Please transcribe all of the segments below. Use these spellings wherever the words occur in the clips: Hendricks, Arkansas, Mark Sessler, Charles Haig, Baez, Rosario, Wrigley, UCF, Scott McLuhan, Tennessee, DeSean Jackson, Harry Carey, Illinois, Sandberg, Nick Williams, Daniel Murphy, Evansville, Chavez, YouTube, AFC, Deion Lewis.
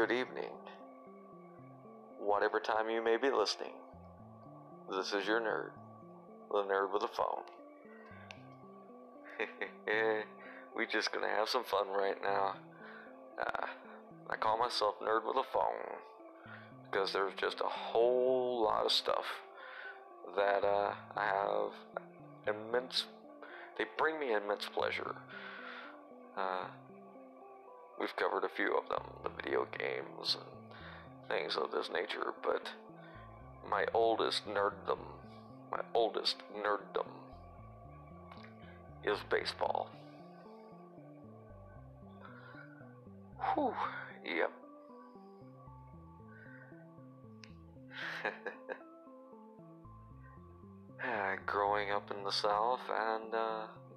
good evening, whatever time you may be listening. This is your nerd, the nerd with a phone. We just gonna have some fun right now. I call myself nerd with a phone because there's just a whole lot of stuff that I have immense. They bring me immense pleasure. We've covered a few of them, the video games and things of this nature, but my oldest nerddom is baseball. Whew, yep. Growing up in the South and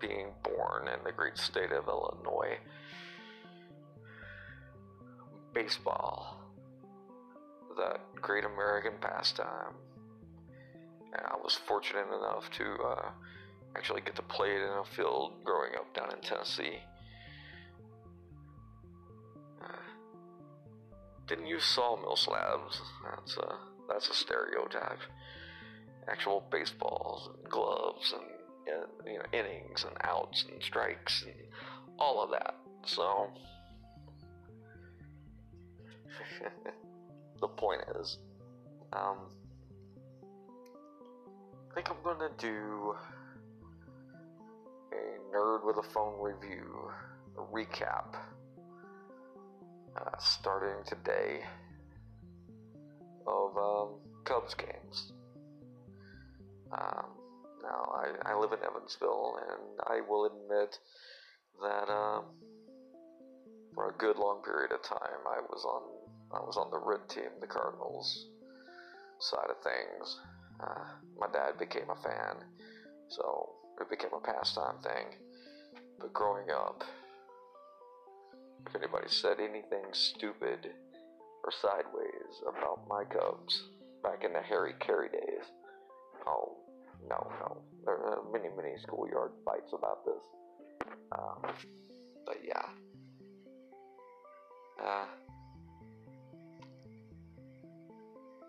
being born in the great state of Illinois. Baseball, that great American pastime. And I was fortunate enough to actually get to play it in a field growing up down in Tennessee. Didn't use sawmill slabs, that's a stereotype. Actual baseballs and gloves and innings and outs and strikes and all of that. So the point is, I think I'm gonna do a nerd with a phone review, a recap, starting today of Cubs games. Now, I live in Evansville, and I will admit that for a good long period of time, I was on the red team, the Cardinals side of things. My dad became a fan, so it became a pastime thing. But growing up, if anybody said anything stupid or sideways about my Cubs back in the Harry Carey days, oh. No, there are many schoolyard fights about this, but yeah,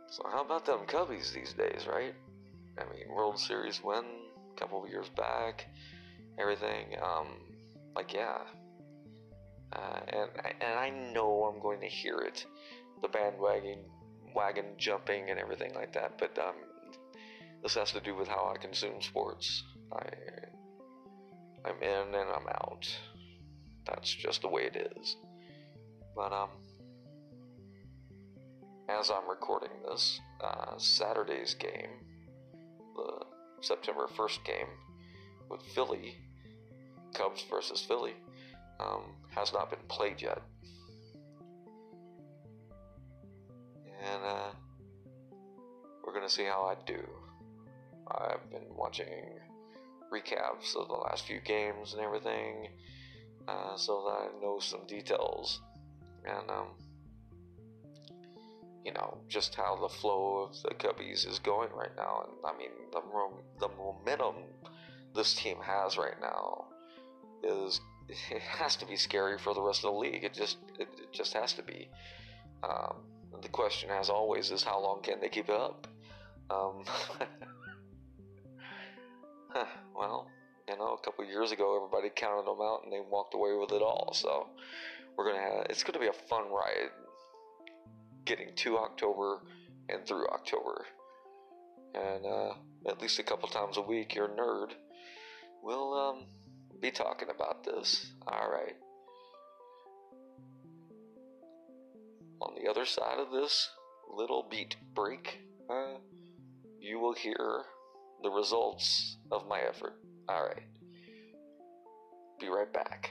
so how about them Cubbies these days, right? I mean, World Series win a couple of years back, everything, and I know I'm going to hear it, the wagon jumping and everything like that, but, this has to do with how I consume sports. I'm in and I'm out. That's just the way it is. But as I'm recording this, Saturday's game, the September 1st game with Philly, Cubs versus Philly, has not been played yet. And we're gonna see how I do. I've been watching recaps of the last few games and everything, so that I know some details, and, just how the flow of the Cubbies is going right now, and, I mean, the momentum this team has right now it has to be scary for the rest of the league, it just has to be, the question, as always, is how long can they keep it up? Well, a couple years ago, everybody counted them out, and they walked away with it all, so it's going to be a fun ride getting to October and through October, and at least a couple times a week, your nerd will be talking about this. All right. On the other side of this little beat break, you will hear the results of my effort. Alright. Be right back.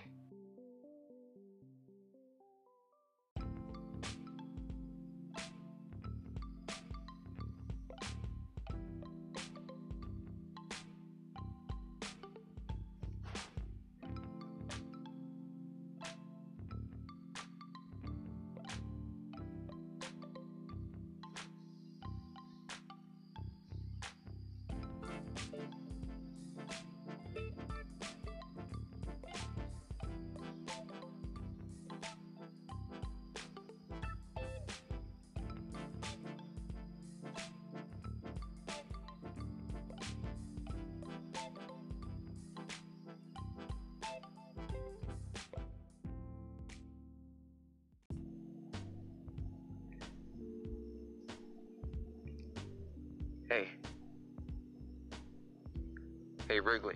Hey, Wrigley.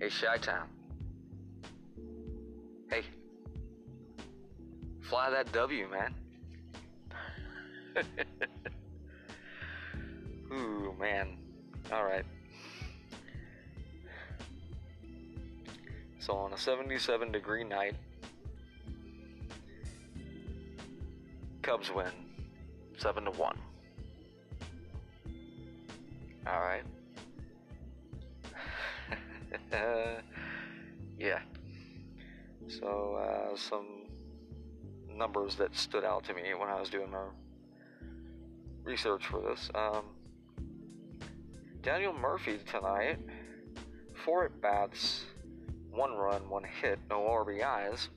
Hey, Chi-Town. Hey, fly that W, man. Ooh, man. All right. So on a 77-degree night, Cubs win 7-1. All right. Yeah. So some numbers that stood out to me when I was doing my research for this. Daniel Murphy tonight, 4 at-bats. 1 run, 1 hit, no RBIs.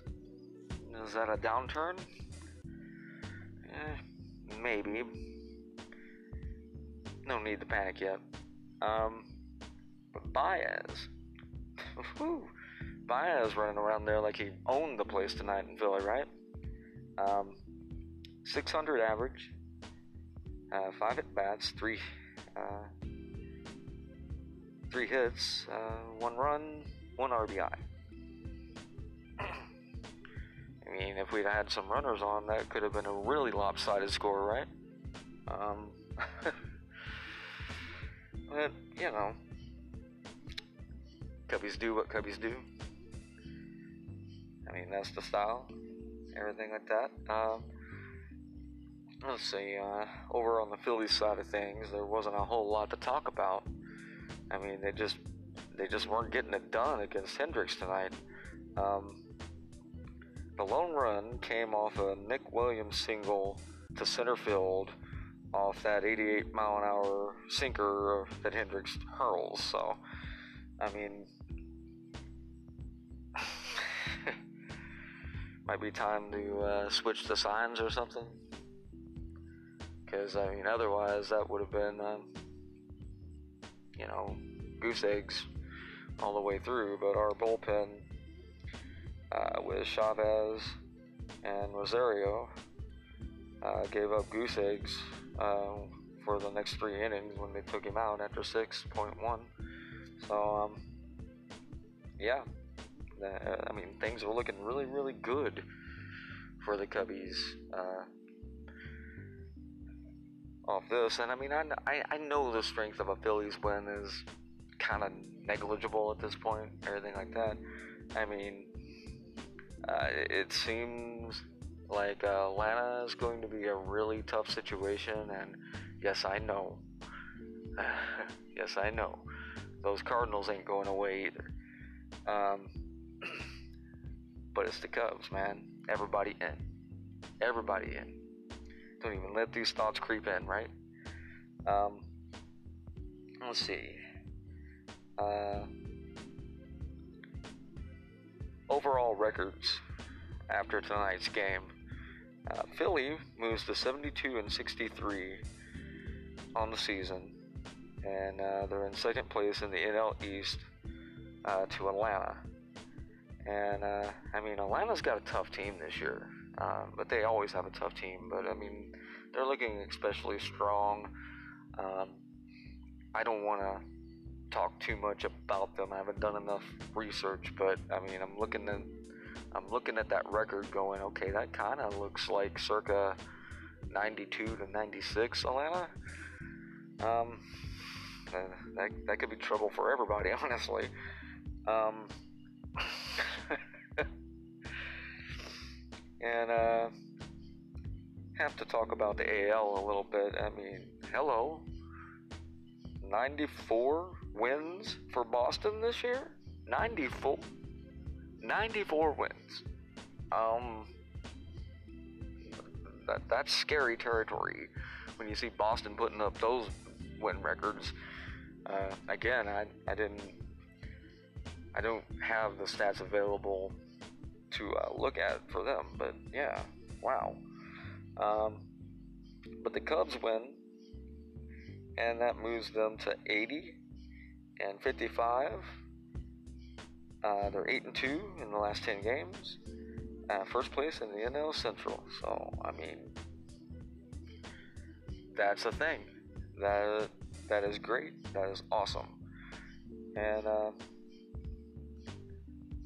Is that a downturn? Maybe. No need to panic yet. But Baez. Baez running around there like he owned the place tonight in Philly, right? 600 average. 5 at-bats, 3 hits, 1 run. 1 RBI. I mean, if we'd had some runners on, that could have been a really lopsided score, right? But, you know, Cubbies do what Cubbies do. I mean, that's the style. Everything like that. Let's see. Over on the Phillies side of things, there wasn't a whole lot to talk about. I mean, they just weren't getting it done against Hendricks tonight. The lone run came off a Nick Williams single to center field off that 88-mile-an-hour sinker that Hendricks hurls. So, I mean, might be time to switch the signs or something. Because, I mean, otherwise that would have been, you know, goose eggs all the way through. But our bullpen with Chavez and Rosario gave up goose eggs for the next 3 innings when they took him out after 6.1. So, yeah, I mean, things were looking really, really good for the Cubbies off this. And, I mean, I know the strength of a Phillies win is kind of negligible at this point, everything like that. I mean, it seems like Atlanta is going to be a really tough situation, and yes, I know. Yes, I know. Those Cardinals ain't going away either. But it's the Cubs, man. Everybody in. Everybody in. Don't even let these thoughts creep in, right? Let's see. Overall records after tonight's game, Philly moves to 72-63 on the season, and they're in second place in the NL East to Atlanta. And I mean, Atlanta's got a tough team this year, but they always have a tough team. But I mean, they're looking especially strong. I don't want to talk too much about them. I haven't done enough research, but I mean, I'm looking at that record going, okay, that kind of looks like circa 92-96 Atlanta. That could be trouble for everybody, honestly. And have to talk about the AL a little bit. I mean, hello, 94 wins for Boston this year? 94 wins. That's scary territory when you see Boston putting up those win records. Again, I don't have the stats available to look at for them, but yeah, wow. But the Cubs win, and that moves them to 80-55. They're 8-2 in the last 10 games. First place in the NL Central. So, I mean, that's a thing. That is great. That is awesome. And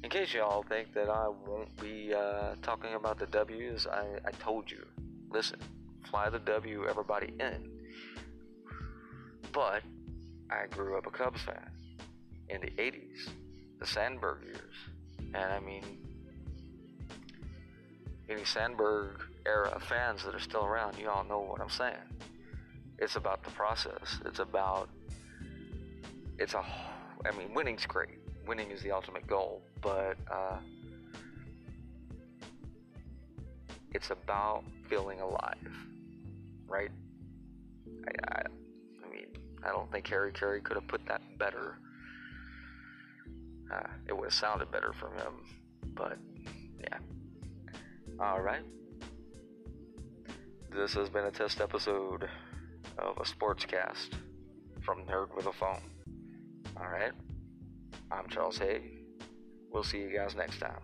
in case y'all think that I won't be talking about the W's, I told you, listen, fly the W, everybody in. But I grew up a Cubs fan in the 80s, the Sandberg years. And I mean, any Sandberg era fans that are still around, you all know what I'm saying. It's about the process. I mean, winning's great. Winning is the ultimate goal, but it's about feeling alive, right? I mean, I don't think Harry Carey could have put that better. It would have sounded better from him, but yeah. Alright. This has been a test episode of a sportscast from Nerd with a Phone. Alright. I'm Charles Haig. We'll see you guys next time.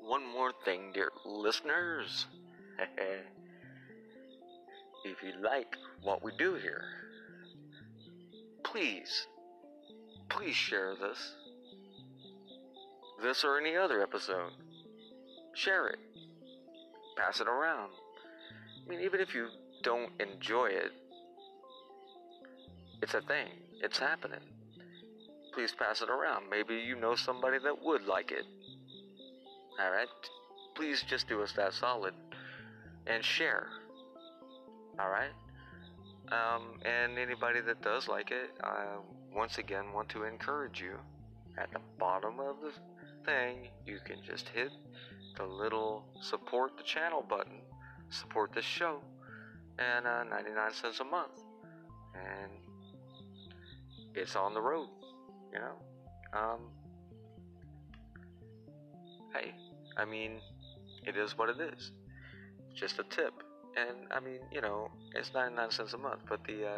One more thing, dear listeners. If you like what we do here, please share this or any other episode. Share it, pass it around. I mean, even if you don't enjoy it, it's a thing, it's happening. Please pass it around. Maybe you know somebody that would like it. Alright, please just do us that solid and share. Alright, and anybody that does like it, I once again want to encourage you. At the bottom of the thing, you can just hit the little support the channel button, support this show, and 99 cents a month, and it's on the road, you know. Hey, I mean, it is what it is. Just a tip. And, I mean, you know, it's 99 cents a month, but the,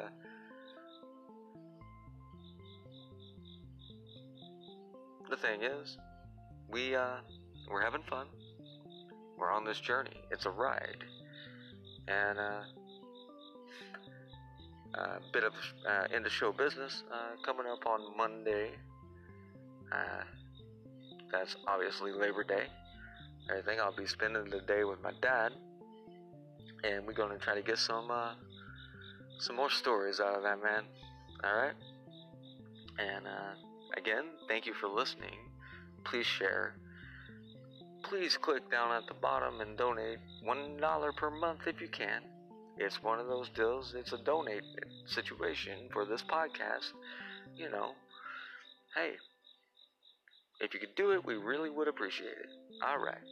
thing is, we're having fun. We're on this journey. It's a ride. And, a bit of, in the show business, coming up on Monday. That's obviously Labor Day. I think I'll be spending the day with my dad. And we're gonna try to get some more stories out of that man. Alright? And again, thank you for listening. Please share. Please click down at the bottom and donate $1 per month if you can. It's one of those deals, it's a donate situation for this podcast. You know. Hey, if you could do it, we really would appreciate it. Alright.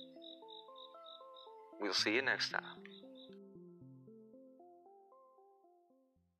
We'll see you next time.